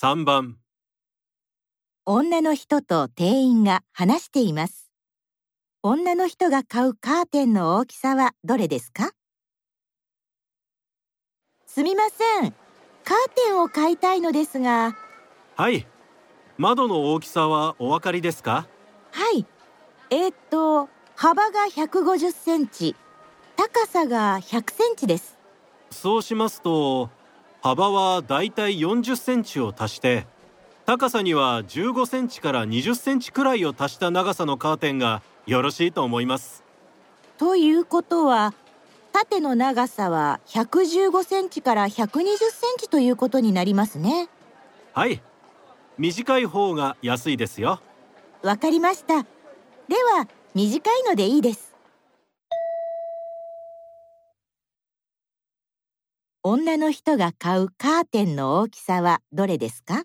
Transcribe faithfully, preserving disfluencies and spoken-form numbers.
さんばん、女の人と店員が話しています。女の人が買うカーテンの大きさはどれですか？すみません、カーテンを買いたいのですが。はい、窓の大きさはお分かりですか？はい、えーっと、幅がひゃくごじゅっセンチ、高さがひゃくセンチです。そうしますと、幅はだいたいよんじゅっセンチを足して、高さにはじゅうごセンチからにじゅっセンチくらいを足した長さのカーテンがよろしいと思います。ということは、縦の長さはひゃくじゅうごセンチからひゃくにじゅっセンチということになりますね。はい、短い方が安いですよ。わかりました。では、短いのでいいです。女の人が買うカーテンの大きさはどれですか？